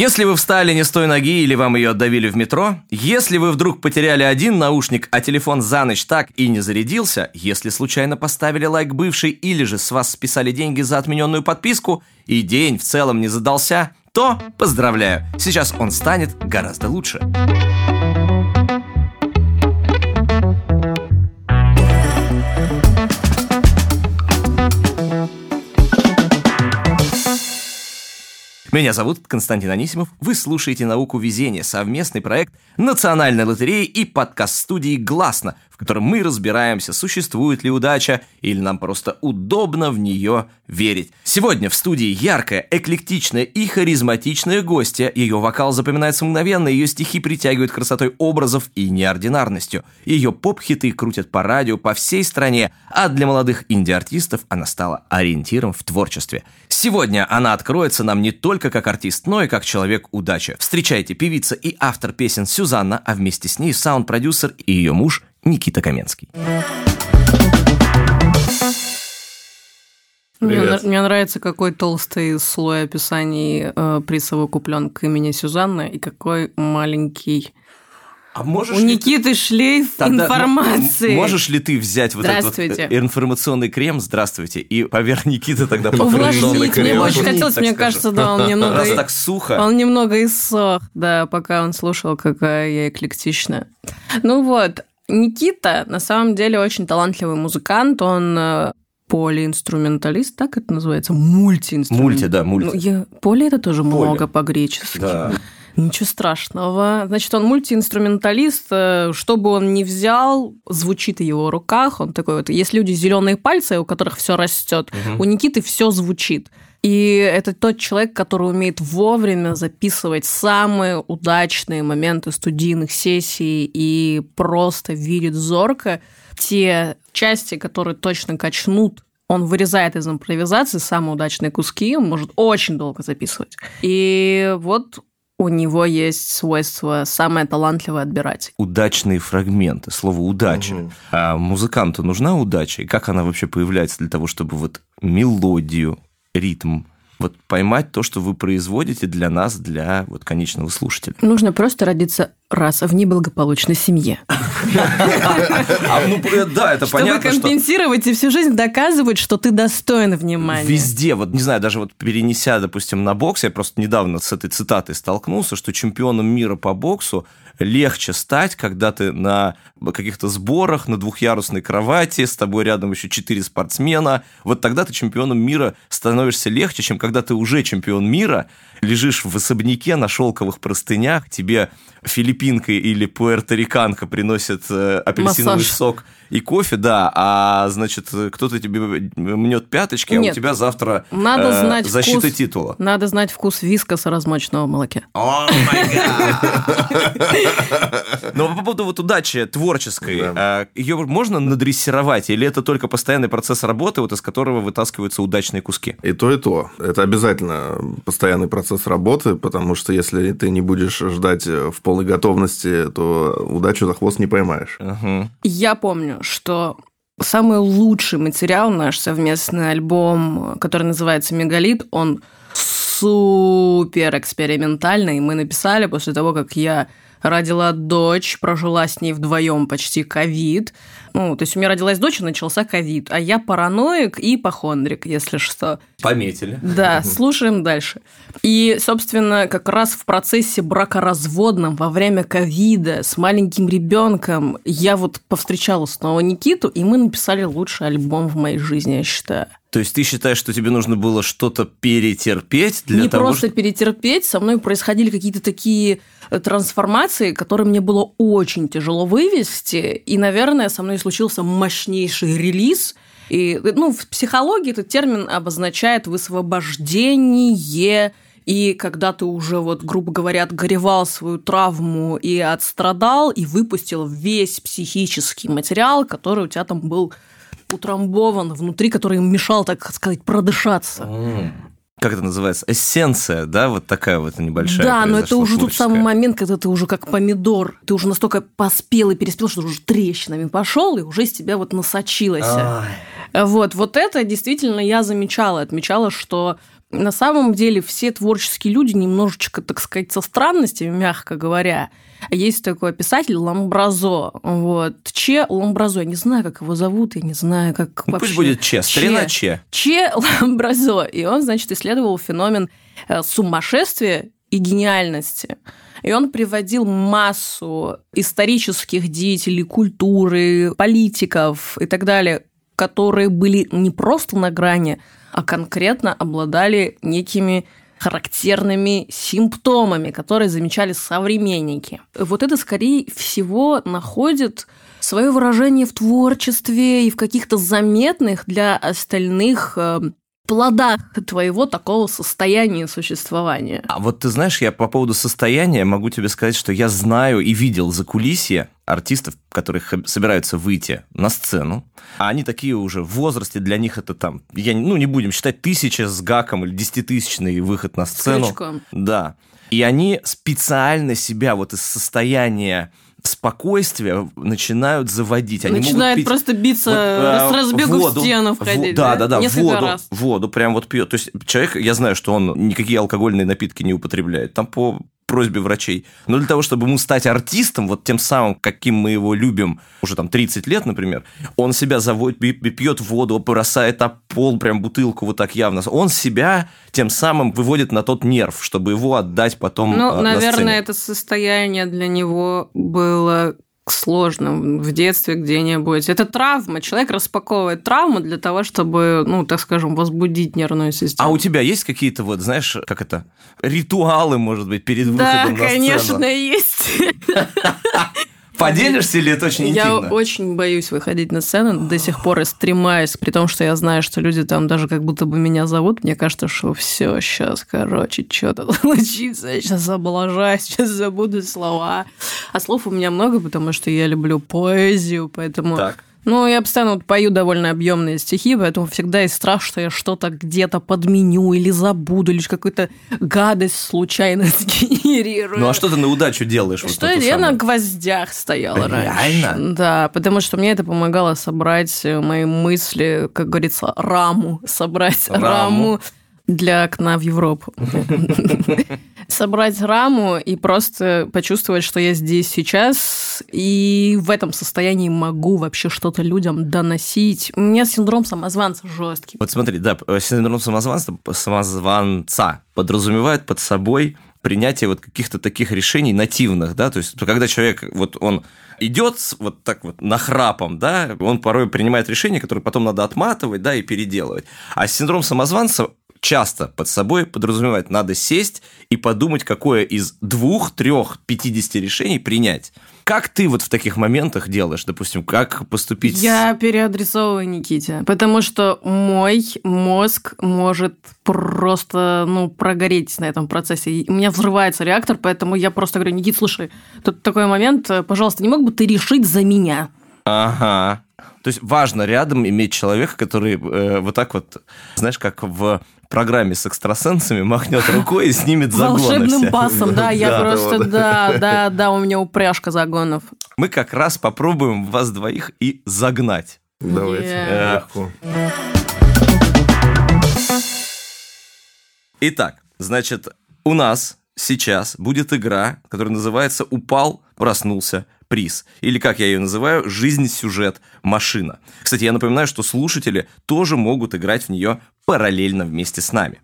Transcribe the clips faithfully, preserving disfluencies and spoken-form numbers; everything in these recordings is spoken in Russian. Если вы встали не с той ноги или вам ее отдавили в метро, если вы вдруг потеряли один наушник, а телефон за ночь так и не зарядился, если случайно поставили лайк бывший или же с вас списали деньги за отмененную подписку и день в целом не задался, то поздравляю, сейчас он станет гораздо лучше. Меня зовут Константин Анисимов, вы слушаете «Науку везения», совместный проект Национальной лотереи и подкаст-студии «Гласно», в котором мы разбираемся, существует ли удача или нам просто удобно в нее верить. Сегодня в студии яркая, эклектичная и харизматичная гостья. Ее вокал запоминается мгновенно, ее стихи притягивают красотой образов и неординарностью. Ее поп-хиты крутят по радио по всей стране, а для молодых инди-артистов она стала ориентиром в творчестве. Сегодня она откроется нам не только как артист, но и как человек удачи. Встречайте, певица и автор песен Сюзанна, а вместе с ней саунд-продюсер и ее муж Никита Каменский. Мне, мне нравится, какой толстый слой описаний э, присовокуплен к имени Сюзанны и какой маленький. А можешь у Никиты ты... шлейф Тогда, информации. Ну, можешь ли ты взять вот этот вот информационный крем, здравствуйте, и поверх Никиты тогда покрыли крем? Мне очень хотелось, мне кажется, да, он немного... Раз так сухо. Он немного иссох, да, пока он слушал, какая я эклектичная. Ну вот, Никита на самом деле очень талантливый музыкант, он... полиинструменталист, так это называется? Мультиинструмент. Мульти, да, мульти. Ну, я... Поли – это тоже Поле. Много по-гречески. Да. Ничего страшного. Значит, он мультиинструменталист. Что бы он ни взял, звучит в его руках. Он такой вот... Есть люди с зеленые пальцы, у которых все растет. Угу. У Никиты все звучит. И это тот человек, который умеет вовремя записывать самые удачные моменты студийных сессий и просто видит зорко те части, которые точно качнут. Он вырезает из импровизации самые удачные куски, он может очень долго записывать. И вот... У него есть свойство самое талантливое отбирать. Удачные фрагменты, слово «удача». Угу. А музыканту нужна удача? И как она вообще появляется для того, чтобы вот мелодию, ритм, вот поймать то, что вы производите для нас, для вот конечного слушателя? Нужно просто родиться раз в неблагополучной семье. Да, это понятно, что... Чтобы компенсировать и всю жизнь доказывать, что ты достоин внимания. Везде, вот не знаю, даже вот перенеся, допустим, на бокс, я просто недавно с этой цитатой столкнулся, что чемпионом мира по боксу легче стать, когда ты на каких-то сборах, на двухъярусной кровати, с тобой рядом еще четыре спортсмена. Вот тогда ты чемпионом мира становишься легче, чем когда ты уже чемпион мира, лежишь в особняке на шелковых простынях, тебе Филипп пинка или пуэрториканка приносит апельсиновый массаж, сок и кофе, да, а, значит, кто-то тебе мнет пяточки, а нет, у тебя завтра надо э, знать защита вкус, титула. Надо знать вкус вискаса размоченного молока. О май гад! Но по поводу вот удачи творческой, ее можно надрессировать, или это только постоянный процесс работы, вот из которого вытаскиваются удачные куски? И то, и то. Это обязательно постоянный процесс работы, потому что если ты не будешь ждать в полной готовности, то удачу за хвост не поймаешь. Uh-huh. Я помню, что самый лучший материал, наш совместный альбом, который называется «Мегалит», он супер экспериментальный. И мы написали после того, как я родила дочь, прожила с ней вдвоем почти ковид. Ну, то есть, у меня родилась дочь, и начался ковид. А я параноик и ипохондрик, если что. Пометили. Да, слушаем дальше. И, собственно, как раз в процессе бракоразводном во время ковида с маленьким ребенком я вот повстречала снова Никиту, и мы написали лучший альбом в моей жизни, я считаю. То есть, ты считаешь, что тебе нужно было что-то перетерпеть для Не того, просто что... перетерпеть. Со мной происходили какие-то такие трансформации, которые мне было очень тяжело вывести. И, наверное, со мной случился мощнейший релиз. И, ну, в психологии этот термин обозначает высвобождение. И когда ты уже, вот, грубо говоря, отгоревал свою травму и отстрадал, и выпустил весь психический материал, который у тебя там был... утрамбован внутри, который им мешал, так сказать, продышаться. Mm. Как это называется? Эссенция, да? Вот такая вот небольшая. Да, но это уже тот самый момент, когда ты уже как помидор, ты уже настолько поспел и переспел, что уже трещинами пошел и уже из тебя вот насочилось. Ah. Вот, вот это действительно я замечала, отмечала, что На самом деле все творческие люди немножечко, так сказать, со странностями, мягко говоря. Есть такой писатель Ломброзо. Вот. Че Ломброзо. Я не знаю, как его зовут, я не знаю, как ну, вообще... Пусть будет Че, старина Че. Че Ломброзо. И он, значит, исследовал феномен сумасшествия и гениальности. И он приводил массу исторических деятелей, культуры, политиков и так далее, которые были не просто на грани, а конкретно обладали некими характерными симптомами, которые замечали современники. Вот это, скорее всего, находит свое выражение в творчестве и в каких-то заметных для остальных плодах твоего такого состояния существования. А вот ты знаешь, я по поводу состояния могу тебе сказать, что я знаю и видел закулисье артистов, которые собираются выйти на сцену, а они такие уже в возрасте, для них это там, я, ну, не будем считать, тысяча с гаком или десятитысячный выход на сцену. С крючком. Да. И они специально себя вот из состояния спокойствие начинают заводить. Они начинают пить... просто биться, вот, с разбегу воду, в стену входить. В... Да, да, да, да воду, раз. воду прям вот пьет. То есть человек, я знаю, что он никакие алкогольные напитки не употребляет, там по просьбе врачей. Но для того, чтобы ему стать артистом, вот тем самым, каким мы его любим, уже там тридцать лет, например, он себя заводит, пьет воду, бросает об пол, прям бутылку вот так явно. Он себя тем самым выводит на тот нерв, чтобы его отдать потом ну, на наверное, сцене. Это состояние для него было сложным в детстве где-нибудь. Это травма. Человек распаковывает травму для того, чтобы, ну, так скажем, возбудить нервную систему. А у тебя есть какие-то, вот, знаешь, как это, ритуалы, может быть, перед выходом на сцену? Да, конечно, есть. Поделишься или это очень интимно? Я очень боюсь выходить на сцену, до сих пор и стремаюсь, при том, что я знаю, что люди там даже как будто бы меня зовут, мне кажется, что все сейчас, короче, что-то случится, я сейчас облажаюсь, сейчас забуду слова. А слов у меня много, потому что я люблю поэзию, поэтому... Так. Ну, я постоянно вот пою довольно объемные стихи, поэтому всегда есть страх, что я что-то где-то подменю или забуду, или какую-то гадость случайно сгенерирую. Ну, а что ты на удачу делаешь? Что вот я самую... на гвоздях стояла Реально? раньше. Реально? Да, потому что мне это помогало собрать мои мысли, как говорится, раму, собрать раму, раму для окна в Европу. Собрать раму и просто почувствовать, что я здесь сейчас, и в этом состоянии могу вообще что-то людям доносить. У меня синдром самозванца жесткий. Вот смотри, да, синдром самозванца, самозванца подразумевает под собой принятие вот каких-то таких решений нативных, да, то есть когда человек, вот он идет вот так вот нахрапом, да, он порой принимает решения, которые потом надо отматывать, да, и переделывать. А синдром самозванца часто под собой подразумевает, надо сесть и подумать, какое из двух, трех, пятидесяти решений принять. Как ты вот в таких моментах делаешь, допустим, как поступить? Я переадресовываю Никите, потому что мой мозг может просто, ну, прогореть на этом процессе. И у меня взрывается реактор, поэтому я просто говорю: Никит, слушай, тут такой момент, пожалуйста, не мог бы ты решить за меня? Ага. То есть важно рядом иметь человека, который э, вот так вот, знаешь, как в программе с экстрасенсами, махнет рукой и снимет загоны. Волшебным все. Пасом, да, я да, просто, вот. да, да, да, у меня упряжка загонов. Мы как раз попробуем вас двоих и загнать. Давайте. Yeah. Легко. Итак, значит, у нас сейчас будет игра, которая называется «Упал, проснулся». Приз. Или, как я ее называю, «Жизнь, сюжет, машина». Кстати, я напоминаю, что слушатели тоже могут играть в нее параллельно вместе с нами.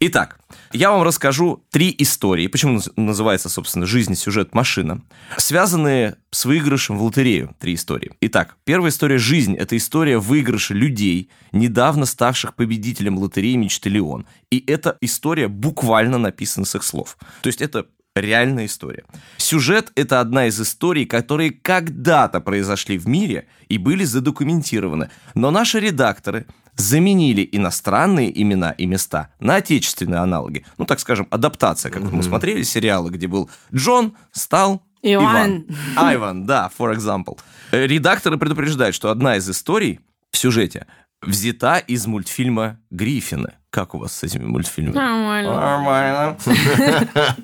Итак, я вам расскажу три истории, почему называется, собственно, «Жизнь, сюжет, машина», связанные с выигрышем в лотерею. Три истории. Итак, первая история «Жизнь» — это история выигрыша людей, недавно ставших победителем лотереи «Мечта Леон». И эта история буквально написана с их слов. То есть это... реальная история. «Сюжет» — это одна из историй, которые когда-то произошли в мире и были задокументированы, но наши редакторы заменили иностранные имена и места на отечественные аналоги. Ну, так скажем, адаптация, как mm-hmm. мы смотрели сериалы, где был Джон, стал Иван. Иван, да, for example. Редакторы предупреждают, что одна из историй в «Сюжете» взята из мультфильма «Гриффины». Как у вас с этими мультфильмами? Нормально. Нормально.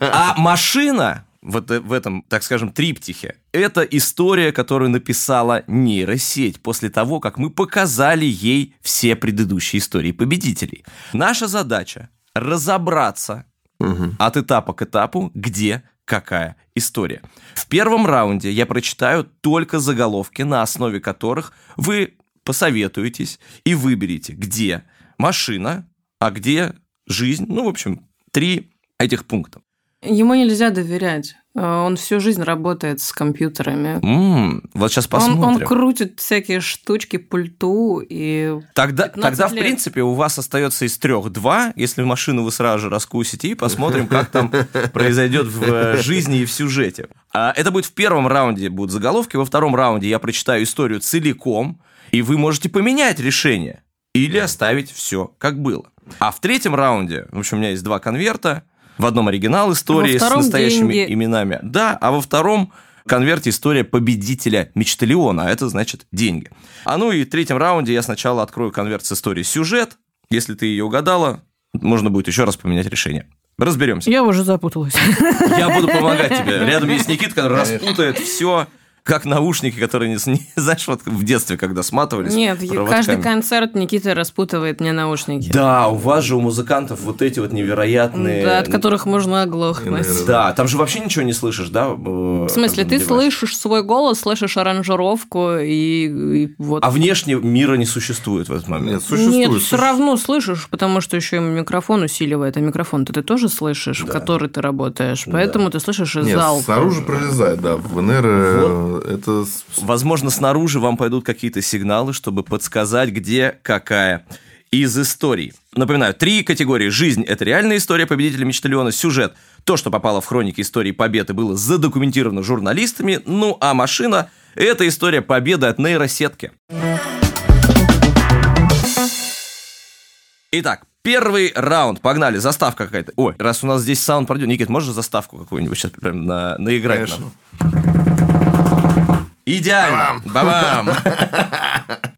А «Машина» вот в этом, так скажем, триптихе — это история, которую написала нейросеть после того, как мы показали ей все предыдущие истории победителей. Наша задача — разобраться угу. от этапа к этапу, где какая история. В первом раунде я прочитаю только заголовки, на основе которых вы посоветуетесь и выберете, где машина, а где жизнь. Ну, в общем, три этих пункта. Ему нельзя доверять. Он всю жизнь работает с компьютерами. М-м, вот сейчас посмотрим. Он, он крутит всякие штучки, пульту и... Тогда, тогда в принципе, у вас остается из трех два, если машину вы сразу же раскусите, и посмотрим, как там произойдет в жизни и в сюжете. Это будет в первом раунде будут заголовки, во втором раунде я прочитаю историю целиком, и вы можете поменять решение или оставить все, как было. А в третьем раунде, в общем, у меня есть два конверта, в одном оригинал истории с настоящими деньги. Именами. Да, а во втором конверте история победителя Мечты Леона, а это значит деньги. А ну и в третьем раунде я сначала открою конверт с историей сюжет. Если ты ее угадала, можно будет еще раз поменять решение. Разберемся. Я уже запуталась. Я буду помогать тебе. Рядом есть Никита, который распутает все, как наушники, которые, не знаешь, вот в детстве, когда сматывались. Нет, каждый концерт Никита распутывает мне наушники. Да, у вас же, у музыкантов, вот эти вот невероятные... Да, от которых можно оглохнуть. Да, там же вообще ничего не слышишь, да? В смысле, ты слышишь свой голос, слышишь аранжировку и, и вот... А внешне мира не существует в этот момент? Нет, существует. Нет, существует. Все равно слышишь, потому что еще и микрофон усиливает, а микрофон-то ты тоже слышишь, да. в который ты работаешь, поэтому да. ты слышишь и Нет, залп. Нет, снаружи пролезает, да, в эн эр... Вот. Это... Возможно, снаружи вам пойдут какие-то сигналы, чтобы подсказать, где какая из историй. Напоминаю, три категории. Жизнь – это реальная история победителя Мечты Леона. Сюжет – то, что попало в хроники истории победы, было задокументировано журналистами. Ну, а машина – это история победы от нейросетки. Итак, первый раунд. Погнали. Заставка какая-то. Ой, раз у нас здесь саунд пройдет. Никит, можешь заставку какую-нибудь сейчас прям на... наиграть? Конечно. Нам? Идеально. Бабам.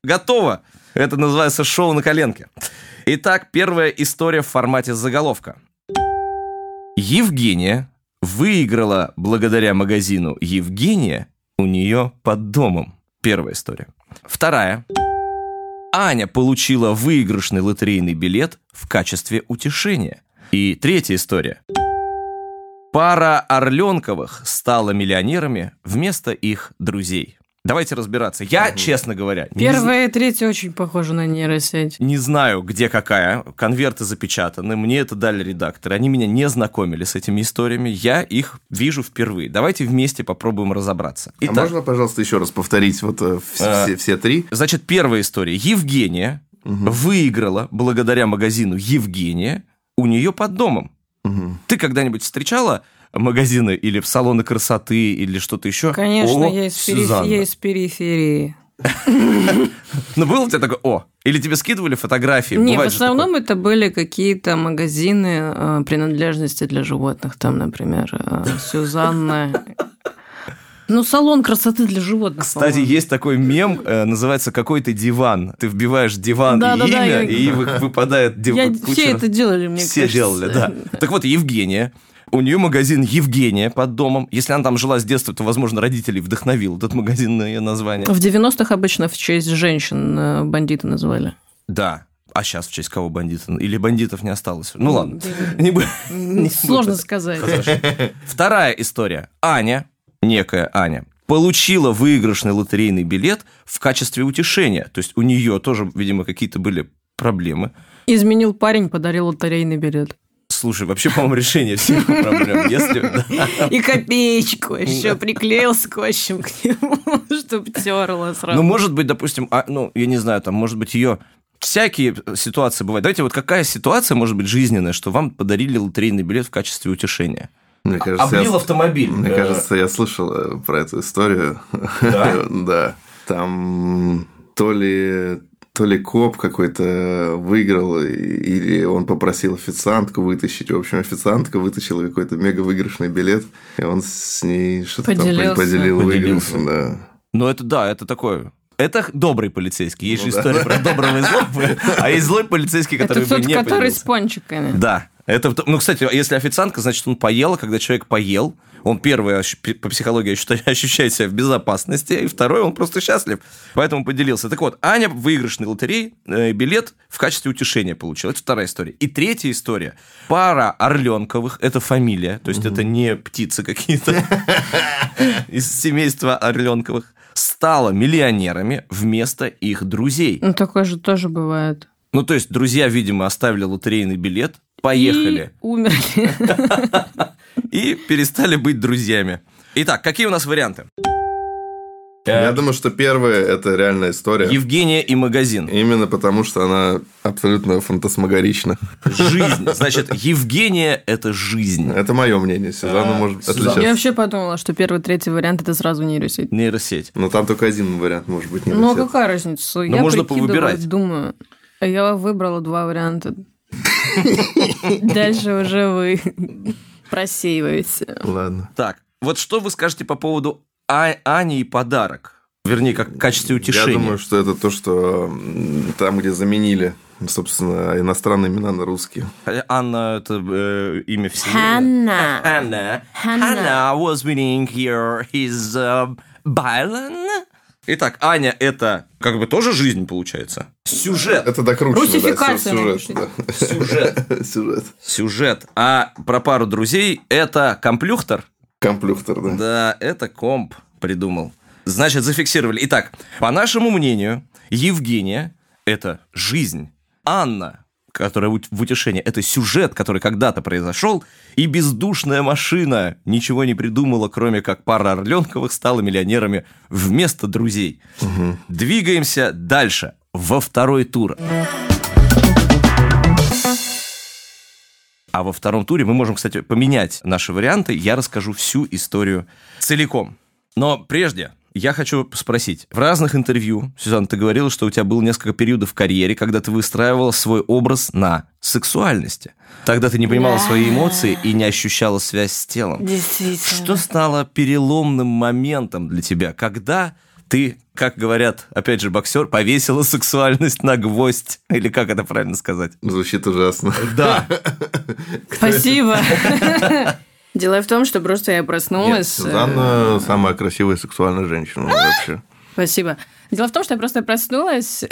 Готово. Это называется шоу на коленке. Итак, первая история в формате заголовка. Евгения выиграла благодаря магазину «Евгения» у нее под домом. Первая история. Вторая. Аня получила выигрышный лотерейный билет в качестве утешения. И третья история. Пара Орленковых стала миллионерами вместо их друзей. Давайте разбираться. Я, угу. честно говоря... Первая не... и третья очень похожи на нейросеть. Не знаю, где какая. Конверты запечатаны. Мне это дали редакторы. Они меня не знакомили с этими историями. Я их вижу впервые. Давайте вместе попробуем разобраться. Итак, а можно, пожалуйста, еще раз повторить вот все, все, все три? Значит, первая история. Евгения угу. выиграла благодаря магазину «Евгения» у нее под домом. Ты когда-нибудь встречала магазины или салоны красоты, или что-то еще? Конечно, о, я, из периф... я из периферии. Ну, было у тебя такое «о»? Или тебе скидывали фотографии? Нет, в основном это были какие-то магазины принадлежности для животных. Там, например, Сюзанна... Ну, салон красоты для животных. Кстати, по-моему. Есть такой мем, называется «Какой-то диван». Ты вбиваешь диван да, и да, имя, да, я... и выпадает диван. Я... Все это делали, мне все кажется. Все делали, да. Так вот, Евгения. У нее магазин «Евгения» под домом. Если она там жила с детства, то, возможно, родителей вдохновил этот магазин на ее название. В девяностых обычно в честь женщин бандиты называли. Да. А сейчас в честь кого бандиты? Или бандитов не осталось? Ну, ладно. Сложно сказать. Вторая история. Аня. Некая Аня получила выигрышный лотерейный билет в качестве утешения. То есть, у нее тоже, видимо, какие-то были проблемы. Изменил парень, подарил лотерейный билет. Слушай, вообще, по-моему, решение всех проблем. И копеечку еще приклеил скотчем к нему, чтобы терло сразу. Ну, может быть, допустим, ну, я не знаю, там, может быть, ее... Всякие ситуации бывают. Давайте, вот какая ситуация может быть жизненная, что вам подарили лотерейный билет в качестве утешения? Мне кажется, облил я... автомобиль. Мне да. кажется, я слышал про эту историю. Да? Да. Там то ли, то ли коп какой-то выиграл, или он попросил официантку вытащить. В общем, официантка вытащила какой-то мега-выигрышный билет, и он с ней что-то поделился. Там поделил выигрышем. Да. Ну, это да, это такое... Это добрый полицейский. Есть ну, же да. история про доброго и злого, а есть злой полицейский, который бы не появился. Это тот, который с пончиками. Да. Это, ну, кстати, если официантка, значит, он поел, когда человек поел, он, первый, по психологии ощущает себя в безопасности, и второй, он просто счастлив, поэтому поделился. Так вот, Аня в выигрышной лотерее э, билет в качестве утешения получила. Это вторая история. И третья история. Пара Орленковых, это фамилия, то есть mm-hmm. это не птицы какие-то из семейства Орленковых, стала миллионерами вместо их друзей. Ну, такое же тоже бывает. Ну, то есть, друзья, видимо, оставили лотерейный билет, поехали. И умерли. И перестали быть друзьями. Итак, какие у нас варианты? Я думаю, что первая – это реальная история. Евгения и магазин. Именно потому, что она абсолютно фантасмагорична. Жизнь. Значит, Евгения – это жизнь. Это мое мнение. Сюзанна а, может Сюзанна. отличаться. Я вообще подумала, что первый, третий вариант – это сразу нейросеть. Нейросеть. Но там только один вариант может быть нейросеть. Ну, а какая разница? Но я можно повыбирать. Думаю. Я выбрала два варианта. Дальше уже вы просеиваете. Ладно. Так, вот что вы скажете по поводу а- Ани и подарок? Вернее, как в качестве утешения. Я думаю, что это то, что там, где заменили, собственно, иностранные имена на русские. Анна – это э, имя всего. Ханна. Ханна. Ханна was winning here his uh, Byron. Итак, Аня – это как бы тоже жизнь, получается. Сюжет. Это докручено, русификация, да, сюжет. Да. Сюжет. Сюжет. Сюжет. А про пару друзей – это комплюхтер? Комплюхтер, да. Да, это комп придумал. Значит, зафиксировали. Итак, по нашему мнению, Евгения – это жизнь. Анна, которая в утешении, это сюжет, который когда-то произошел, и бездушная машина ничего не придумала, кроме как пара Орленковых стала миллионерами вместо друзей. Угу. Двигаемся дальше, во второй тур. А во втором туре мы можем, кстати, поменять наши варианты. Я расскажу всю историю целиком. Но прежде... Я хочу спросить. В разных интервью, Сюзанна, ты говорила, что у тебя было несколько периодов в карьере, когда ты выстраивала свой образ на сексуальности. Тогда ты не понимала да. свои эмоции и не ощущала связь с телом. Действительно. Что стало переломным моментом для тебя, когда ты, как говорят, опять же, боксер, повесила сексуальность на гвоздь. Или как это правильно сказать? Звучит ужасно. Да. Спасибо. Дело в том, что просто я проснулась... Нет, Сюзанна самая красивая сексуальная женщина вообще. Спасибо. Дело в том, что я просто проснулась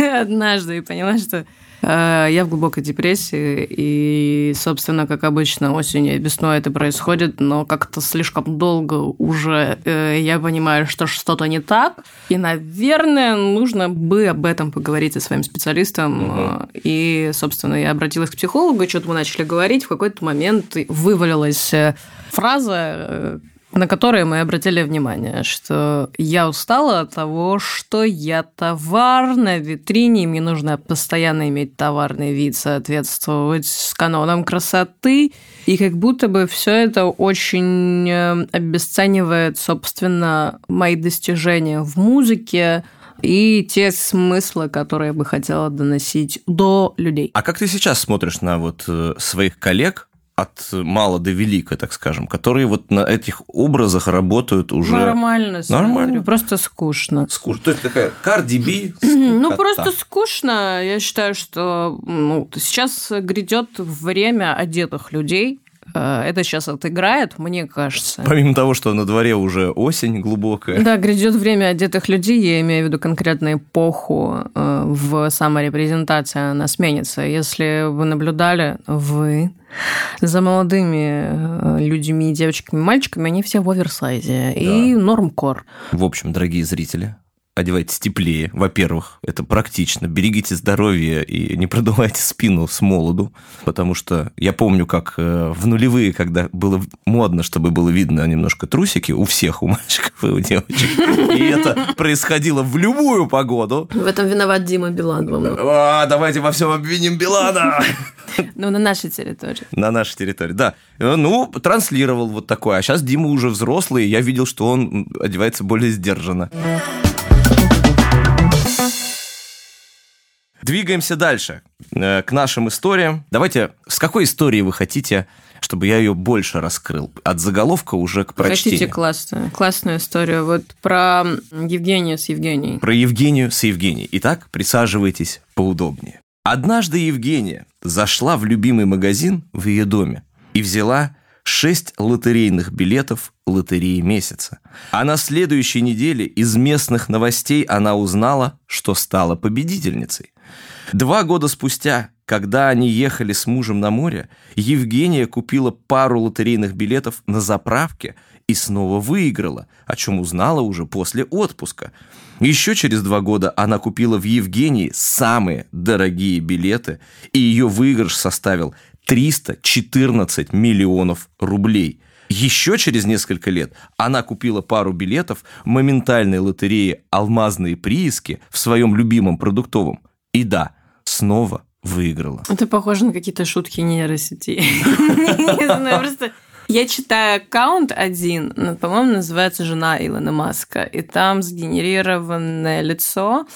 однажды и поняла, что э, я в глубокой депрессии. И, собственно, как обычно, осенью и весной это происходит, но как-то слишком долго уже э, я понимаю, что что-то не так. И, наверное, нужно бы об этом поговорить со своим специалистом. Угу. И, собственно, я обратилась к психологу, что-то мы начали говорить. В какой-то момент вывалилась фраза... на которые мы обратили внимание, что я устала от того, что я товар на витрине, мне нужно постоянно иметь товарный вид, соответствовать канонам красоты, и как будто бы все это очень обесценивает, собственно, мои достижения в музыке и те смыслы, которые я бы хотела доносить до людей. А как ты сейчас смотришь на вот своих коллег, от мала до велика, так скажем, которые вот на этих образах работают уже... Нормально. Нормально. Смотрю, просто скучно. Скучно. То есть, такая Карди Би. Ну, просто скучно. Я считаю, что ну, сейчас грядет время одетых людей. Это сейчас отыграет, мне кажется. Помимо того, что на дворе уже осень глубокая. Да, грядет время одетых людей, я имею в виду конкретную эпоху в саморепрезентации, она сменится. Если вы наблюдали, вы за молодыми людьми, девочками, мальчиками, они все в оверсайзе да. и нормкор. В общем, дорогие зрители... Одевайтесь теплее, во-первых, это практично. Берегите здоровье и не продувайте спину с молоду, потому что я помню, как в нулевые, когда было модно, чтобы было видно немножко трусики у всех, у мальчиков и у девочек, и это происходило в любую погоду. В этом виноват Дима Билан. А, давайте во всем обвиним Билана. Ну, на нашей территории. На нашей территории, да. Ну, транслировал вот такое. А сейчас Дима уже взрослый, и я видел, что он одевается более сдержанно. Двигаемся дальше э, к нашим историям. Давайте, с какой истории вы хотите, чтобы я ее больше раскрыл? От заголовка уже к прочтению. Хотите классную, классную историю? Вот про Евгению с Евгенией. Про Евгению с Евгенией. Итак, присаживайтесь поудобнее. Однажды Евгения зашла в любимый магазин в ее доме и взяла шесть лотерейных билетов лотереи месяца. А на следующей неделе из местных новостей она узнала, что стала победительницей. Два года спустя, когда они ехали с мужем на море, Евгения купила пару лотерейных билетов на заправке и снова выиграла, о чем узнала уже после отпуска. Еще через два года она купила в Евгении самые дорогие билеты, и ее выигрыш составил триста четырнадцать миллионов рублей. Еще через несколько лет она купила пару билетов моментальной лотереи «Алмазные прииски» в своем любимом продуктовом. И да, снова выиграла. Это похоже на какие-то шутки нейросети. Не знаю, просто... Я читаю аккаунт один, по-моему, называется «Жена Илона Маска», и там сгенерированное лицо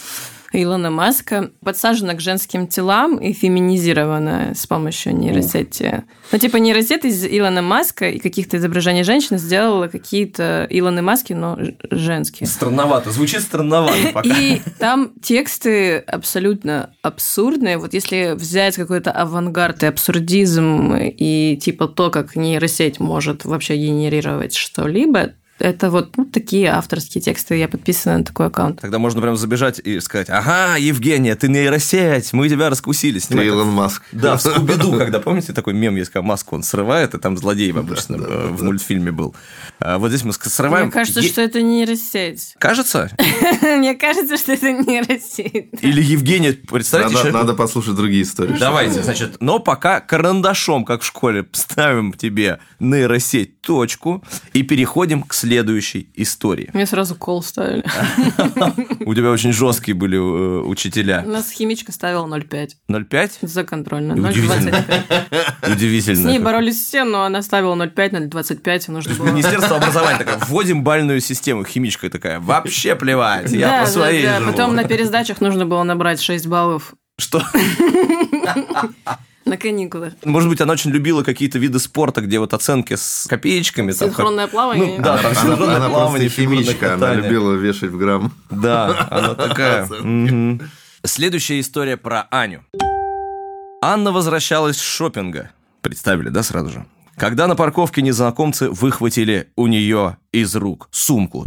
Илона Маска подсажено к женским телам и феминизировано с помощью нейросети. Ну, типа нейросеть из Илона Маска и каких-то изображений женщин сделала какие-то Илоны Маски, но женские. Странновато. Звучит странновато пока. И там тексты абсолютно абсурдные. Вот если взять какой-то авангард и абсурдизм и типа то, как нейросеть может вообще генерировать что-либо, это вот ну, такие авторские тексты, я подписана на такой аккаунт. Тогда можно прям забежать и сказать: ага, Евгения, ты нейросеть, мы тебя раскусили. Снимай, ты Илон как... Маск. Да, в Скуби-Ду, когда, помните, такой мем есть, когда маску он срывает, и там злодей обычно в мультфильме был. Вот здесь мы срываем... Мне кажется, что это нейросеть. Кажется? Мне кажется, что это нейросеть. Или Евгения, представьте... Надо послушать другие истории. Давайте, значит, но пока карандашом, как в школе, ставим тебе нейросеть точку и переходим к следующему. Следующей истории. Мне сразу кол ставили. У тебя очень жесткие были учителя. У нас химичка ставила ноль пять. ноль пять? За контрольно. ноль двадцать пять. Удивительно. С ней боролись все, но она ставила ноль пять, ноль двадцать пять. Нужно было... Министерство образования такое: вводим бальную систему. Химичка такая: вообще плевать, я по своей живу. Потом на пересдачах нужно было набрать шесть баллов. Что? На каникулах. Может быть, она очень любила какие-то виды спорта, где вот оценки с копеечками. Синхронное там, плавание. Ну, да, там она, синхронное она плавание. Она просто химичка, она любила вешать в грамм. Да, она такая. Угу. Следующая история про Аню. Анна возвращалась с шопинга. Представили, да, сразу же? Когда на парковке незнакомцы выхватили у нее из рук сумку.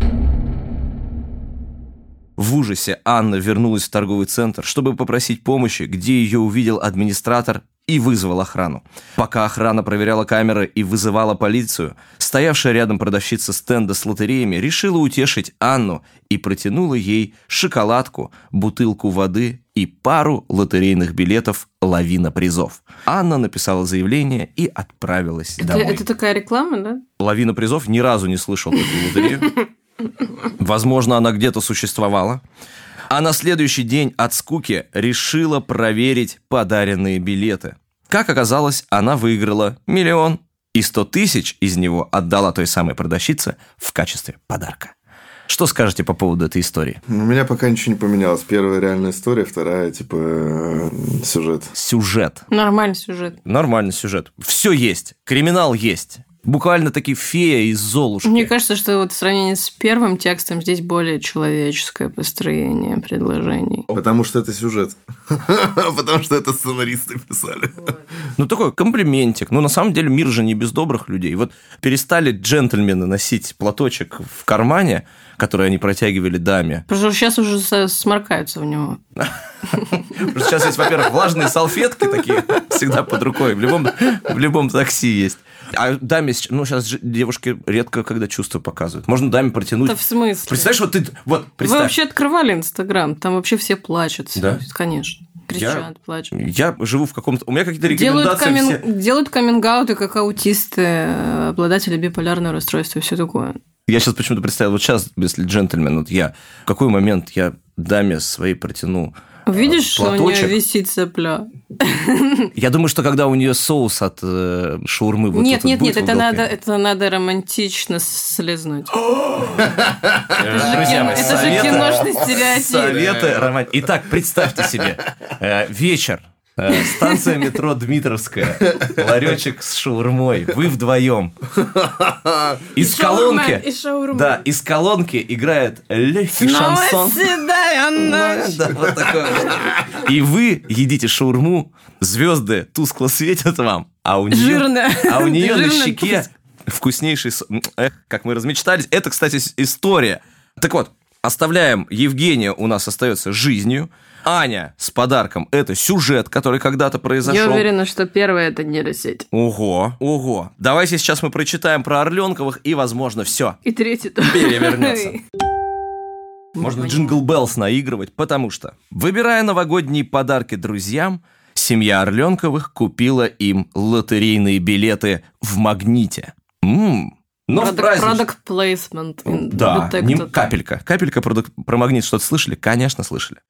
В ужасе Анна вернулась в торговый центр, чтобы попросить помощи, где ее увидел администратор и вызвал охрану. Пока охрана проверяла камеры и вызывала полицию, стоявшая рядом продавщица стенда с лотереями решила утешить Анну и протянула ей шоколадку, бутылку воды и пару лотерейных билетов «Лавина призов». Анна написала заявление и отправилась это, домой. Это такая реклама, да? «Лавина призов» ни разу не слышал такую лотерею. Возможно, она где-то существовала. А на следующий день от скуки решила проверить подаренные билеты. Как оказалось, она выиграла миллион и сто тысяч из него отдала той самой продавщице в качестве подарка. Что скажете по поводу этой истории? У меня пока ничего не поменялось. Первая реальная история, вторая, типа, сюжет. Сюжет. Нормальный сюжет. Нормальный сюжет. Все есть. Криминал есть. Буквально таки фея из «Золушки». Мне кажется, что вот в сравнении с первым текстом здесь более человеческое построение предложений. Потому что это сюжет. Потому что это сценаристы писали. Ну, такой комплиментик. Ну, на самом деле, мир же не без добрых людей. Вот перестали джентльмены носить платочек в кармане, который они протягивали даме. Потому что сейчас уже сморкаются в него. Сейчас есть, во-первых, влажные салфетки такие всегда под рукой. В любом такси есть. А даме, ну, сейчас девушки редко когда чувства показывают. Можно даме протянуть. Да в смысле? Представляешь, вот ты... Вот, представь. Вы вообще открывали Инстаграм, там вообще все плачут. Да? Конечно. Кричат, я, плачут. Я живу в каком-то... У меня какие-то рекомендации... Делают, камин... все... Делают каминг-ауты, как аутисты, обладатели биполярного расстройства и все такое. Я сейчас почему-то представил, вот сейчас, если джентльмен, вот я, в какой момент я даме своей протяну Видишь, что у нее висит сопля? Я думаю, что когда у нее соус от э, шаурмы вот нет, нет, нет, это надо, это надо романтично слезнуть. Это же киношный стереотип. Советы романтики. Итак, представьте себе вечер. Станция метро Дмитровская. Ларечек с шаурмой. Вы вдвоем. Из колонки. Да, из колонки играет легкий шансон. И вы едите шаурму, звезды тускло светят вам, а у нее на щеке вкуснейший. Эх, как мы размечтались. Это, кстати, история. Так вот, оставляем Евгению, у нас остается жизнью. Аня с подарком. Это сюжет, который когда-то произошел. Я уверена, что первое это нейросеть. Ого, ого. Давайте сейчас мы прочитаем про Орленковых и, возможно, все. И третий тоже. Перевернется. Можно джингл-беллс наигрывать, потому что, выбирая новогодние подарки друзьям, семья Орленковых купила им лотерейные билеты в «Магните». Ммм. Но product, product placement. Да, не, капелька. Капелька product, про «Магнит» что-то слышали? Конечно, слышали.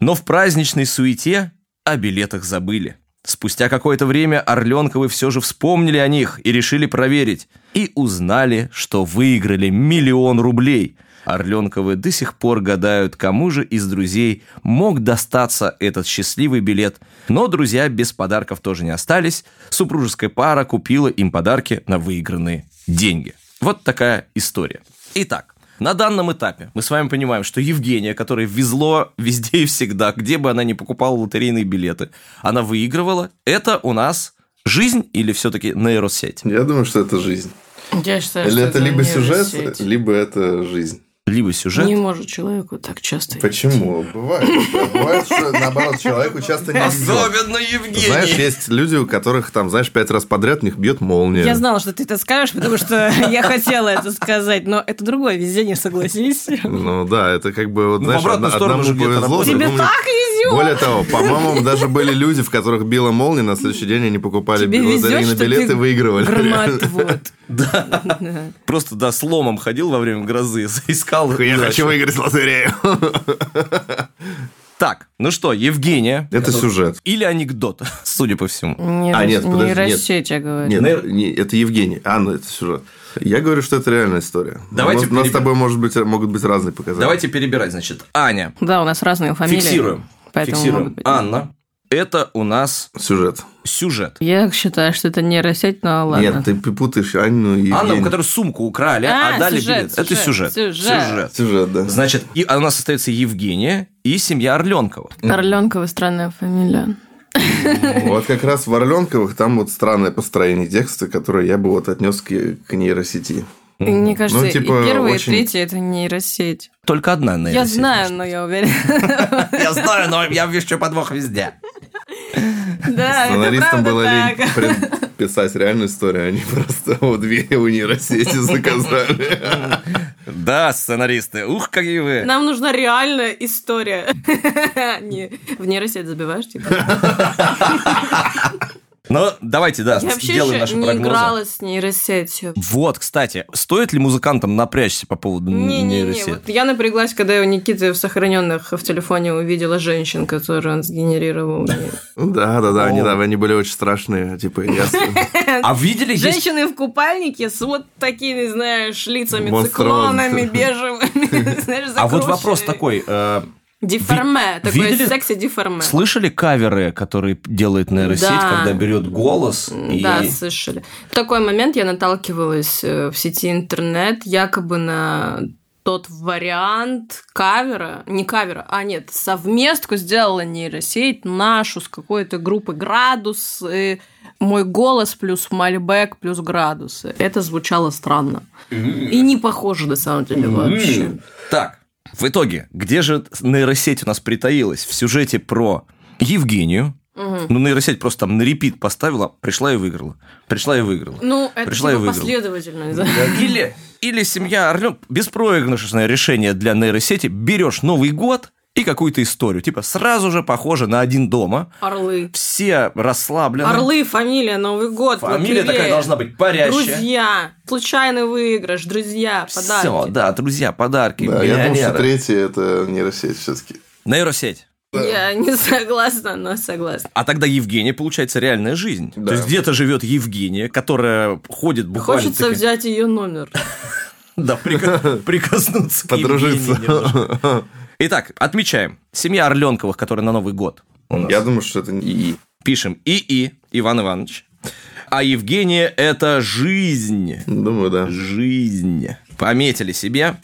Но в праздничной суете о билетах забыли. Спустя какое-то время Орленковы все же вспомнили о них и решили проверить. И узнали, что выиграли миллион рублей. Орленковы до сих пор гадают, кому же из друзей мог достаться этот счастливый билет. Но друзья без подарков тоже не остались. Супружеская пара купила им подарки на выигранные деньги. Вот такая история. Итак. На данном этапе мы с вами понимаем, что Евгения, которой везло везде и всегда, где бы она ни покупала лотерейные билеты, она выигрывала. Это у нас жизнь или все-таки нейросеть? Я думаю, что это жизнь. Я считаю, или что это, это либо нейросеть. Сюжет, либо это жизнь. Либо сюжет. Не может человеку так часто. Почему? Видеть. Бывает. Бывает, что наоборот, человеку часто не бьет. Особенно Евгений. Знаешь, есть люди, у которых, там, знаешь, пять раз подряд у них бьет молния. Я знала, что ты это скажешь, потому что я хотела это сказать, но это другое везение, согласись. Ну да, это как бы, вот, знаешь, ну, одному повезло. Тебе так везет. Более того, по-моему, даже были люди, в которых била молния, на следующий день они покупали лотерейные билеты и выигрывали. Громоотвод. Да. Просто, да, с ломом ходил во время грозы, искал. Я хочу выиграть лотерею. Так, ну что, Евгения. Это сюжет. Или анекдот, судя по всему. А, нет, подожди. Нейросеть, я говорю. Нет, это Евгения. А, ну это сюжет. Я говорю, что это реальная история. Давайте у нас с тобой может быть, могут быть разные показатели. Давайте перебирать, значит, Аня. Да, у нас разные фамилии. Фиксируем. Фиксируем. Анна. Это у нас сюжет. Сюжет. Я считаю, что это нейросеть, но ладно. Нет, ты путаешь Анну и Анну, у которой сумку украли, а, отдали сюжет, билет. Сюжет, это сюжет. Сюжет. Сюжет. Сюжет, да. Значит, и у нас остается Евгения и семья Орленкова. Орленкова странная фамилия. Вот как раз в Орленковых там вот странное построение текста, которое я бы вот отнес к нейросети. Мне кажется, ну, типа, и первая, очень... и третья – это нейросеть. Только одна нейросеть. Я знаю, но я уверен. Я знаю, но я вижу подвох везде. Да, сценаристам было лень писать реальную историю, они просто вот две у нейросети заказали. Да, сценаристы, ух, какие вы. Нам нужна реальная история. В нейросеть забиваешь, типа. Ну, давайте, да, я сделаем наши прогнозы. Я вообще не играла с нейросетью. Вот, кстати, стоит ли музыкантам напрячься по поводу не, нейросети? Не, не. Вот я напряглась, когда я у Никиты в сохраненных в телефоне увидела женщин, которую он сгенерировал. Да-да-да, они были очень страшные, типа, ясно. А видели? Женщины в купальнике с вот такими, знаешь, лицами, циклонами бежевыми, знаешь, закрученными. А вот вопрос такой... Деформе, Ви- такое секси-деформе. Слышали каверы, которые делает нейросеть, да. Когда берет голос? И... Да, слышали. В такой момент я наталкивалась в сети интернет якобы на тот вариант кавера, не кавера, а нет, совместку сделала нейросеть нашу с какой-то группой «Градус», и мой голос плюс мальбэк плюс градусы. Это звучало странно. Mm-hmm. И не похоже на самом деле mm-hmm. вообще. Так. В итоге, где же нейросеть у нас притаилась? В сюжете про Евгению. Угу. Ну, нейросеть просто там на репит поставила, пришла и выиграла. Пришла и выиграла. Ну, это пришла типа и выиграла. Последовательность. Да? Или, или семья Орлёнка. Беспроигрышное решение для нейросети. Берешь Новый год и какую-то историю. Типа сразу же похоже на «Один дома». Орлы. Все расслаблены. Орлы, фамилия, Новый год. Фамилия лотерея. Такая должна быть парящая. Друзья. Случайный выигрыш. Друзья, подарки. Все, да, друзья, подарки. Да, я думаю, что третье – это нейросеть все-таки. Нейросеть. Я не согласна, но согласна. А тогда Евгения, получается, реальная жизнь. Да. То есть где-то живет Евгения, которая ходит буквально... Хочется таким... взять ее номер. Да, прикоснуться к Евгении. Итак, отмечаем. Семья Орленковых, которая на Новый год у нас. Я думаю, что это ИИ. Пишем ИИ, Иван Иванович. А Евгения – это жизнь. Думаю, да. Жизнь. Пометили себе.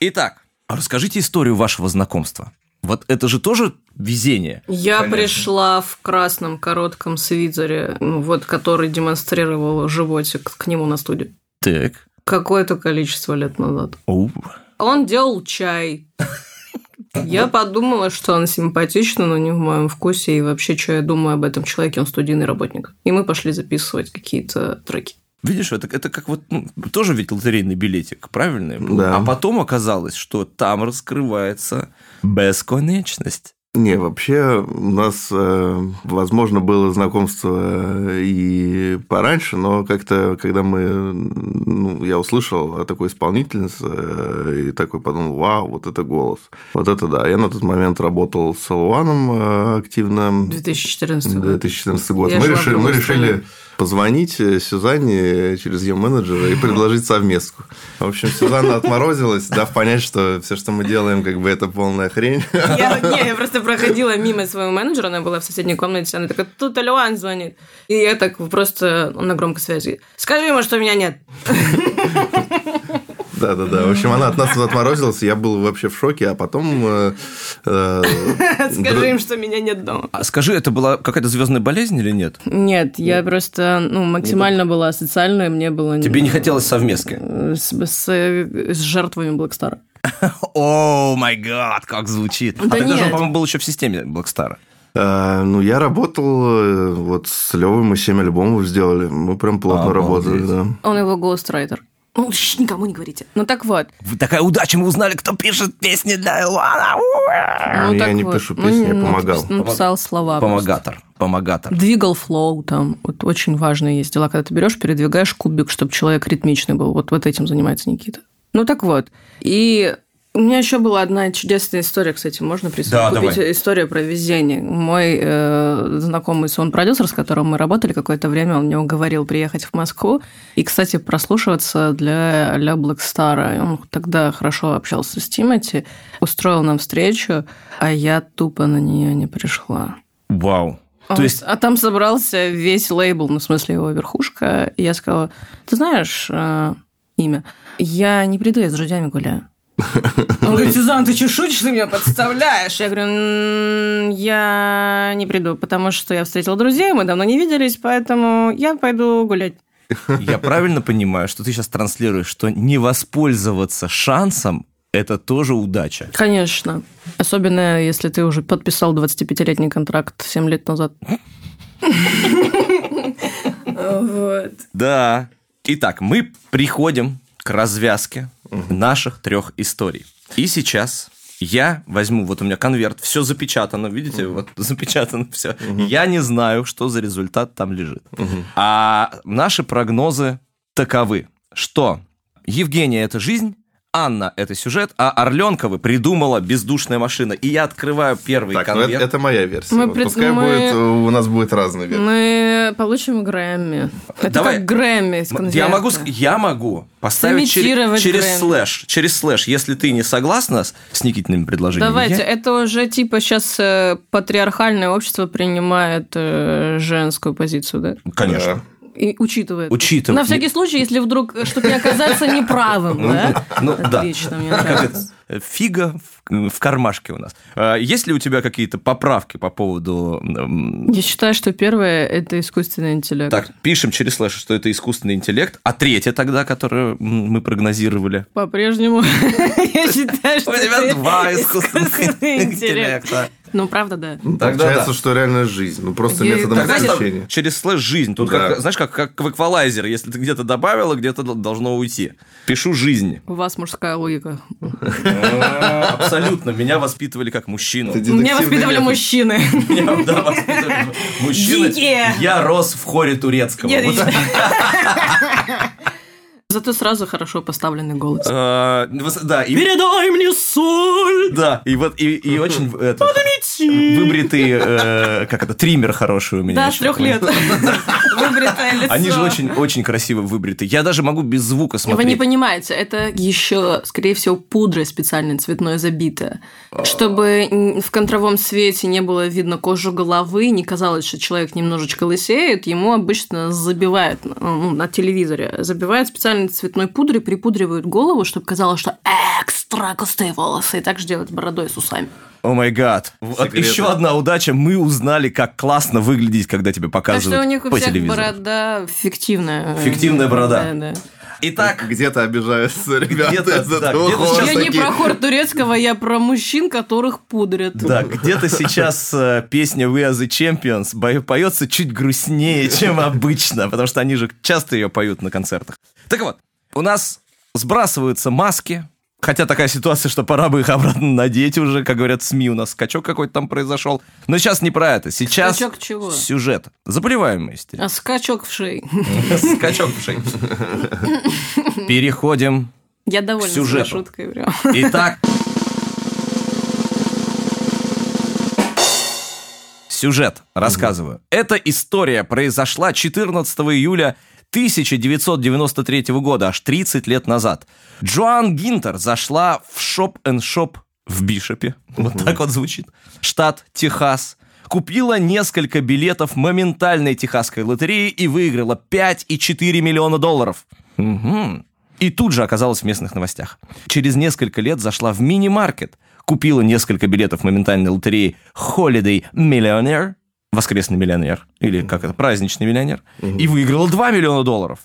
Итак, расскажите историю вашего знакомства. Вот это же тоже везение. Я Конечно. пришла в красном коротком свитере, ну, вот, который демонстрировал животик, к нему на студию. Так. Какое-то количество лет назад. Оу. Он делал чай. Я подумала, что он симпатичный, но не в моем вкусе. И вообще, что я думаю об этом человеке, он студийный работник. И мы пошли записывать какие-то треки. Видишь, это, это как вот... Ну, тоже ведь лотерейный билетик, правильно? Да. А потом оказалось, что там раскрывается бесконечность. Не, вообще у нас, возможно, было знакомство и пораньше, но как-то, когда мы, ну, я услышал о такой исполнительнице и такой подумал, вау, вот это голос. Вот это да. Я на тот момент работал с Эл Уаном активно. две тысячи четырнадцатый год Мы решили, мы решили позвонить Сюзанне через ее менеджера и предложить совместку. В общем, Сюзанна отморозилась, дав понять, что все, что мы делаем, как бы это полная хрень. Я, не, я просто проходила мимо своего менеджера, она была в соседней комнате, она такая, тут Эл Уан звонит. И я так просто, он на громкой связи, скажи ему, что меня нет. Да-да-да. В общем, она от нас отморозилась, я был вообще в шоке, а потом... Э, э, скажи им, что меня нет дома. А скажи, это была какая-то звездная болезнь или нет? Нет, я просто ну, максимально была асоциальная, мне было... Тебе не хотелось совместки? С, с, с жертвами Black Star. О, май гад, как звучит. Да а тогда же он, по-моему, был еще в системе Black Star. Ну, я работал, вот с Левой мы семь альбомов сделали, мы прям плотно а, работали. Да. Он его гоустрайтер. Ну, никому не говорите. Ну, так вот. Вы такая удача, мы узнали, кто пишет песни для Элана. Ну, я не вот. пишу песни, ну, я помогал. Написал слова. Помогатор. Просто. Помогатор. Двигал флоу там. Вот очень важные есть дела, когда ты берешь, передвигаешь кубик, чтобы человек ритмичный был. Вот, вот этим занимается Никита. Ну, так вот. И... У меня еще была одна чудесная история, кстати, можно присутствовать? Да, история про везение. Мой э, знакомый сон-продюсер, с которым мы работали какое-то время, он мне уговорил приехать в Москву и, кстати, прослушиваться для а-ля Black Star. Он тогда хорошо общался с Тимати, устроил нам встречу, а я тупо на нее не пришла. Вау. Он, То есть... А там собрался весь лейбл, ну, в смысле его верхушка, и я сказала, ты знаешь э, имя? Я не приду, я с друзьями гуляю. Он говорит, Сюзанна, ты что, шутишь, ты меня подставляешь? Я говорю, я не приду, потому что я встретила друзей, мы давно не виделись, поэтому я пойду гулять. Я правильно понимаю, что ты сейчас транслируешь, что не воспользоваться шансом – это тоже удача? Конечно. Особенно, если ты уже подписал двадцатипятилетний контракт семь лет назад. Да. Итак, мы приходим к развязке наших трех историй. И сейчас я возьму, вот у меня конверт, все запечатано, видите, uh-huh. вот запечатано все. Uh-huh. Я не знаю, что за результат там лежит. Uh-huh. А наши прогнозы таковы, что Евгения – это жизнь, Анна – это сюжет, а Орленковы придумала бездушная машина. И я открываю первый так, конверт. Так, ну, это моя версия. Мы вот, пред... Пускай мы... будет, у нас будет разная версия. Мы получим Грэмми. Это Давай. как Грэмми из конверта. Я могу, я могу поставить чер... через слэш. Через слэш, если ты не согласна с, с Никитиными предложениями. Давайте, я... это уже типа сейчас патриархальное общество принимает женскую позицию, да? Конечно. Да. И учитывая. Учитывая. На всякий случай, если вдруг, чтобы не оказаться неправым, да? Ну, отлично, да. Мне нравится. Фига в кармашке у нас. Есть ли у тебя какие-то поправки по поводу... Я считаю, что первое – это искусственный интеллект. Так, пишем через слэш, что это искусственный интеллект. А третье тогда, которое мы прогнозировали? По-прежнему я считаю, что... У тебя два искусственных интеллекта. Ну, правда, да. Получается, что реально жизнь. Ну, просто методом исключения. Через слэш жизнь. Тут, знаешь, как в эквалайзер. Если ты где-то добавила, где-то должно уйти. Пишу жизнь. У вас мужская логика. Абсолютно. Меня воспитывали как мужчину. Меня воспитывали мужчины. Меня воспитывали мужчины. Я рос в хоре турецкого. Зато сразу хорошо поставленный голос. А, да, и... Передай мне соль! Да, и вот и, и очень это, выбритый, э, как это, триммер хороший у меня. Да, с трех лет. Выбритое лицо. Они же очень-очень красиво выбриты. Я даже могу без звука смотреть. Вы не понимаете, это еще, скорее всего, пудрой специальной цветной забитая. Чтобы в контровом свете не было видно кожу головы, не казалось, что человек немножечко лысеет, ему обычно забивают, ну, на телевизоре, забивают специально цветной пудрой, припудривают голову, чтобы казалось, что экстра густые волосы. И так же делают с бородой, с усами. О май гад. Еще одна удача. Мы узнали, как классно выглядеть, когда тебе показывают по телевизору. Потому что у них у всех борода фиктивная. Фиктивная борода. Да, да. Итак, где-то обижаются ребята где-то, из-за да, того голоса. Я не про хор турецкого, я про мужчин, которых пудрят. Да, где-то сейчас э, песня «We are the Champions» бо- поется чуть грустнее, чем обычно, потому что они же часто ее поют на концертах. Так вот, у нас сбрасываются маски, хотя такая ситуация, что пора бы их обратно надеть уже, как говорят в СМИ, у нас скачок какой-то там произошел. Но сейчас не про это, сейчас скачок чего? Сюжет. Заболеваемость. А скачок в шеи. Скачок в шеи. Переходим к сюжету. Я довольна своей шуткой, прям. Итак, сюжет, рассказываю. Эта история произошла четырнадцатого июля тысяча девятьсот девяносто третьего года, аж тридцать лет назад. Джоан Гинтер зашла в Shop and Shop в Бишопе, вот так вот звучит, штат Техас, купила несколько билетов моментальной техасской лотереи и выиграла пять целых четыре десятых миллиона долларов. Угу. И тут же оказалась в местных новостях. Через несколько лет зашла в мини-маркет, купила несколько билетов моментальной лотереи Holiday Millionaire, воскресный миллионер, или как это, праздничный миллионер, mm-hmm. и выиграла два миллиона долларов.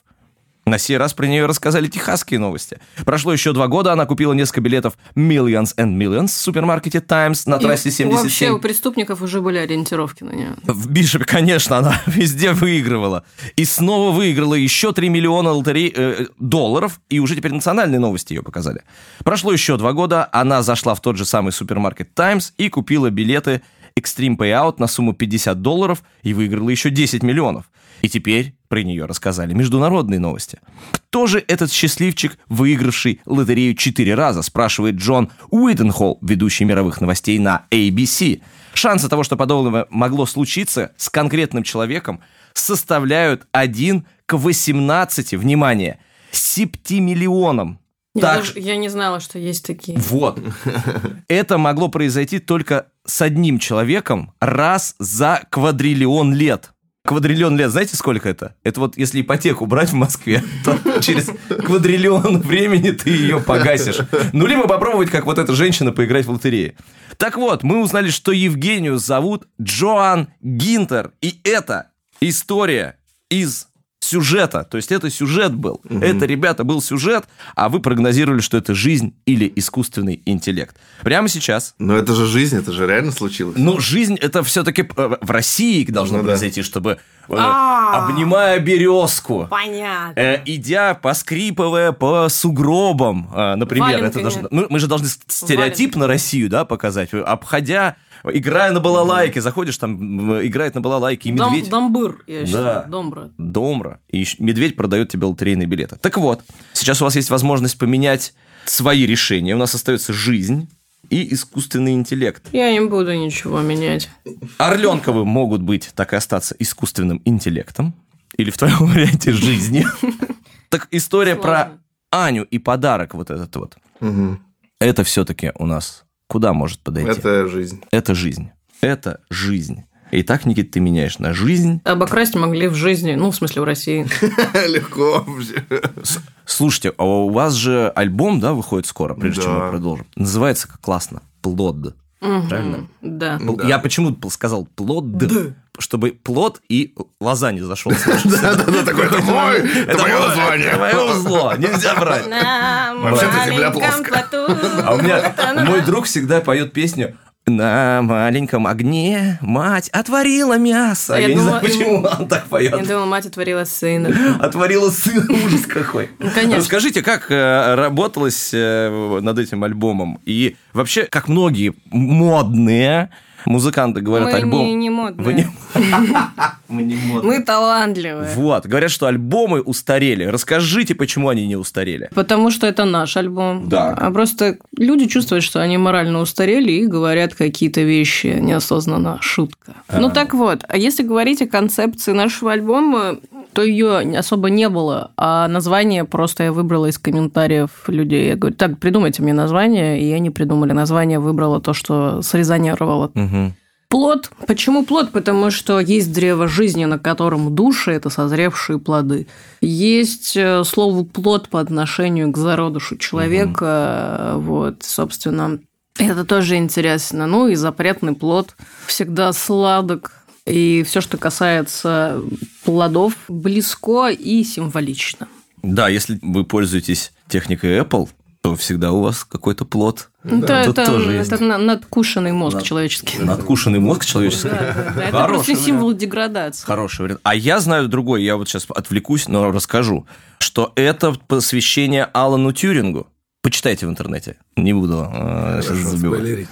На сей раз про нее рассказали техасские новости. Прошло еще два года, она купила несколько билетов Millions and millions в супермаркете Times на трассе семьдесят семь. И вообще у преступников уже были ориентировки на нее. В Бишопе, конечно, она везде выигрывала. И снова выиграла еще три миллиона лотерей, э, долларов, и уже теперь национальные новости ее показали. Прошло еще два года, она зашла в тот же самый супермаркет Times и купила билеты Extreme Payout на сумму пятьдесят долларов и выиграла еще десять миллионов. И теперь про нее рассказали международные новости. Кто же этот счастливчик, выигравший лотерею четыре раза, спрашивает Джон Уитенхол, ведущий мировых новостей на эй би си. Шансы того, что подобное могло случиться с конкретным человеком, составляют один к восемнадцати, внимание, семи миллионам. Так... Я, даже, я не знала, что есть такие. Вот. Это могло произойти только с одним человеком раз за квадриллион лет. Квадриллион лет, знаете, сколько это? Это вот если ипотеку брать в Москве, то через квадриллион времени ты ее погасишь. Ну, либо попробовать, как вот эта женщина, поиграть в лотерею. Так вот, мы узнали, что Евгению зовут Джоан Гинтер. И это история из... сюжета, то есть это сюжет был. Угу. Это, ребята, был сюжет, а вы прогнозировали, что это жизнь или искусственный интеллект. Прямо сейчас. Но это же жизнь, это же реально случилось. Ну, жизнь, это все-таки в России должно ну, произойти, да. чтобы, э, обнимая березку, понятно. Э, идя, поскрипывая по сугробам, э, например. Валенка, это должно, ну, мы же должны стереотип Валенка. На Россию, да, показать, обходя... Играя на балалайке, заходишь, там играет на балалайке, и медведь... Дом, домбыр, я считаю, да. домбра. Домбра. И медведь продает тебе лотерейные билеты. Так вот, сейчас у вас есть возможность поменять свои решения. У нас остается жизнь и искусственный интеллект. Я не буду ничего менять. Орленковы могут быть, так и остаться, искусственным интеллектом. Или в твоем варианте жизни. Так история про Аню и подарок вот этот вот. Это все-таки у нас... Куда может подойти? Это жизнь. Это жизнь. Это жизнь. Итак, Никита, ты меняешь на жизнь. Обокрасть могли в жизни, ну, в смысле, в России. Легко вообще. Слушайте, а у вас же альбом, да, выходит скоро, прежде чем мы продолжим. Называется классно «Плод». Правильно? Да. Я почему сказал «плод»? Чтобы плод и лазанья зашел. Да-да-да, такой, это мой, это мое название. Это мое узло, нельзя брать. Вообще-то земля плоская. А у меня мой друг всегда поет песню «На маленьком огне мать отварила мясо». Я не знаю, почему он так поет. Я думала, мать отварила сына. Отварила сына, ужас какой. Конечно. Расскажите, как работалось над этим альбомом? И вообще, как многие модные... Музыканты говорят, мы альбом... Не, не модные. Не... Мы не модные. Мы талантливые. Вот. Говорят, что альбомы устарели. Расскажите, почему они не устарели. Потому что это наш альбом. Да. А просто люди чувствуют, что они морально устарели и говорят какие-то вещи неосознанно. Шутка. А-а-а. Ну, так вот. А если говорить о концепции нашего альбома, то ее особо не было. А название просто я выбрала из комментариев людей. Я говорю, так, придумайте мне название. И они придумали название. Выбрала то, что срезонировало. Угу. Плод. Почему плод? Потому что есть древо жизни, на котором души – это созревшие плоды. Есть слово «плод» по отношению к зародышу человека. Угу. Вот, собственно, это тоже интересно. Ну, и запретный плод всегда сладок. И все, что касается плодов, близко и символично. Да, если вы пользуетесь техникой Apple, то всегда у вас какой-то плод. Да, это тоже это надкушенный мозг Над... человеческий. Надкушенный мозг человеческий. Да, да, это просто символ деградации. Хороший вариант. А я знаю другой, я вот сейчас отвлекусь, но расскажу, что это посвящение Алану Тьюрингу. Почитайте в интернете. Не буду сейчас забивать.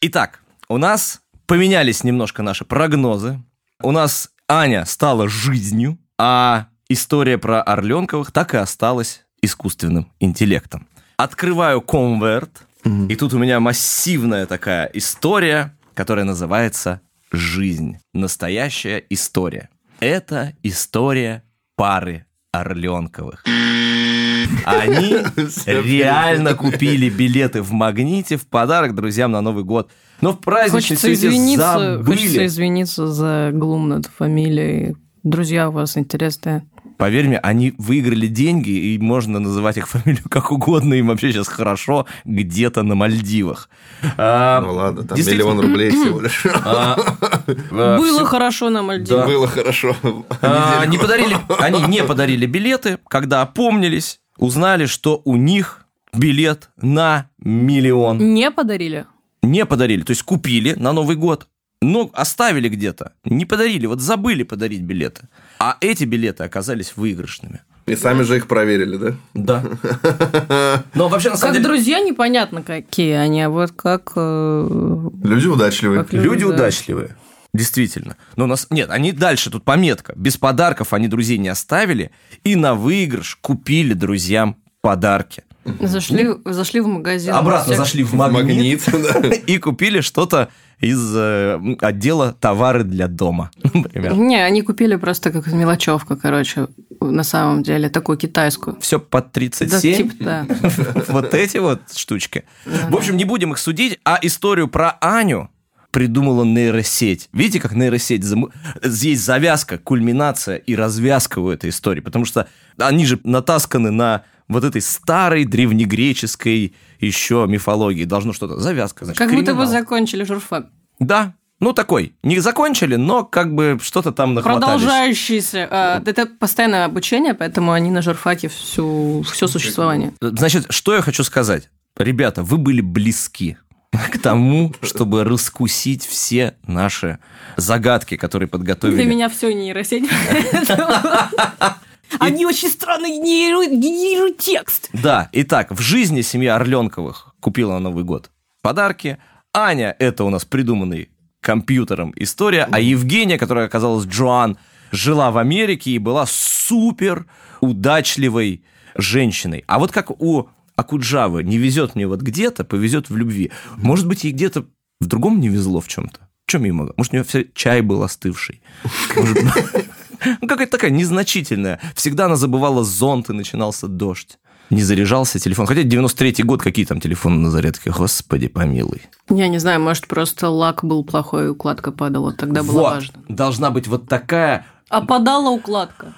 Итак, у нас поменялись немножко наши прогнозы. У нас Аня стала жизнью, а история про Орленковых так и осталась искусственным интеллектом. Открываю конверт, mm-hmm. и тут у меня массивная такая история, которая называется «Жизнь. Настоящая история». Это история пары Орленковых. Они реально купили билеты в «Магните» в подарок друзьям на Новый год. Но в праздничной свете забыли. Хочется извиниться за глум над фамилией. Друзья у вас интересные. Поверь мне, они выиграли деньги, и можно называть их фамилию как угодно, им вообще сейчас хорошо, где-то на Мальдивах. А, ну ладно, там миллион рублей всего лишь. А, а, Было все... хорошо на Мальдивах. Да. Было хорошо. А, не подарили, они не подарили билеты, когда опомнились, узнали, что у них билет на миллион. Не подарили? Не подарили, то есть купили на Новый год. Но оставили где-то, не подарили, вот забыли подарить билеты. А эти билеты оказались выигрышными. И сами же их проверили, да? Да. Но вообще, на самом деле... Как друзья непонятно какие они, а вот как... Люди удачливые. Как люди, люди удачливые, действительно. Но у нас... Нет, они дальше, тут пометка. Без подарков они друзей не оставили, и на выигрыш купили друзьям подарки. Зашли, зашли в магазин. Обратно всех... зашли в «Магнит» и купили что-то из отдела «Товары для дома», например. Не, они купили просто как мелочевку, короче, на самом деле, такую китайскую. Все под тридцать семь. Да, типа, да. Вот эти вот штучки. В общем, не будем их судить, а историю про Аню придумала нейросеть. Видите, как нейросеть... Зам... Есть завязка, кульминация и развязка у этой истории, потому что они же натасканы на... вот этой старой древнегреческой еще мифологии. Должно что-то... Завязка, значит, как криминал. Будто бы закончили журфак. Да. Ну, такой. Не закончили, но как бы что-то там нахватались. Продолжающиеся. Это постоянное обучение, поэтому они на журфаке всю, все существование. Значит, что я хочу сказать. Ребята, вы были близки к тому, чтобы раскусить все наши загадки, которые подготовили. Для меня все нейросеть. И... Они очень странный генерируют генеру... текст. Да, итак, в жизни семья Орленковых купила на Новый год подарки. Аня – это у нас придуманный компьютером история. А Евгения, которая оказалась Джоан, жила в Америке и была супер удачливой женщиной. А вот как у Акуджавы: не везет мне вот где-то, повезет в любви. Может быть, ей где-то в другом не везло в чем-то. В чем ей могло? Может, у нее все... чай был остывший. Может быть... Ну, какая-то такая незначительная. Всегда она забывала зонт, и начинался дождь. Не заряжался телефон. Хотя девяносто третий год, какие там телефоны на зарядке? Господи, помилуй. Я не знаю, может, просто лак был плохой, и укладка падала. Тогда было вот. Важно. Должна быть вот такая... А падала укладка.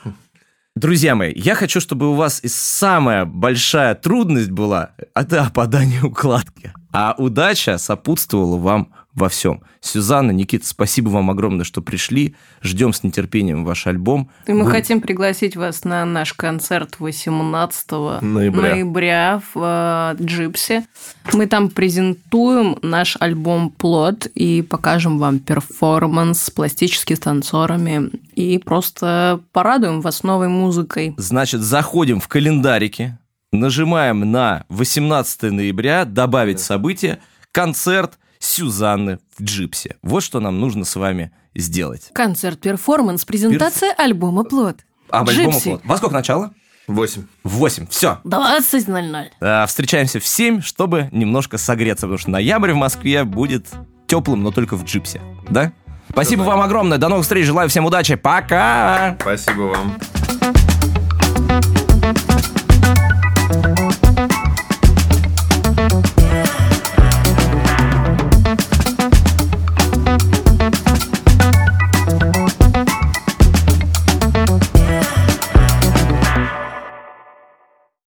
Друзья мои, я хочу, чтобы у вас и самая большая трудность была – это опадание укладки. А удача сопутствовала вам во всем. Сюзанна, Никита, спасибо вам огромное, что пришли. Ждем с нетерпением ваш альбом. И мы Вы... хотим пригласить вас на наш концерт восемнадцатого ноября, ноября в э, Джипсе. Мы там презентуем наш альбом «Плод» и покажем вам перформанс с пластическими танцорами. И просто порадуем вас новой музыкой. Значит, заходим в календарики. нажимаем на восемнадцатое ноября, добавить да. событие, концерт Сюзанны в Джипсе. Вот что нам нужно с вами сделать. Концерт-перформанс, презентация Перф... альбома «Плод». А, альбома «Плод». Во сколько начало? Восемь. Восемь. Все. Двадцать ноль ноль. А, встречаемся в семь, чтобы немножко согреться, потому что ноябрь в Москве будет теплым, но только в Джипсе. Да? Спасибо вам огромное. До новых встреч. Желаю всем удачи. Пока. Спасибо вам.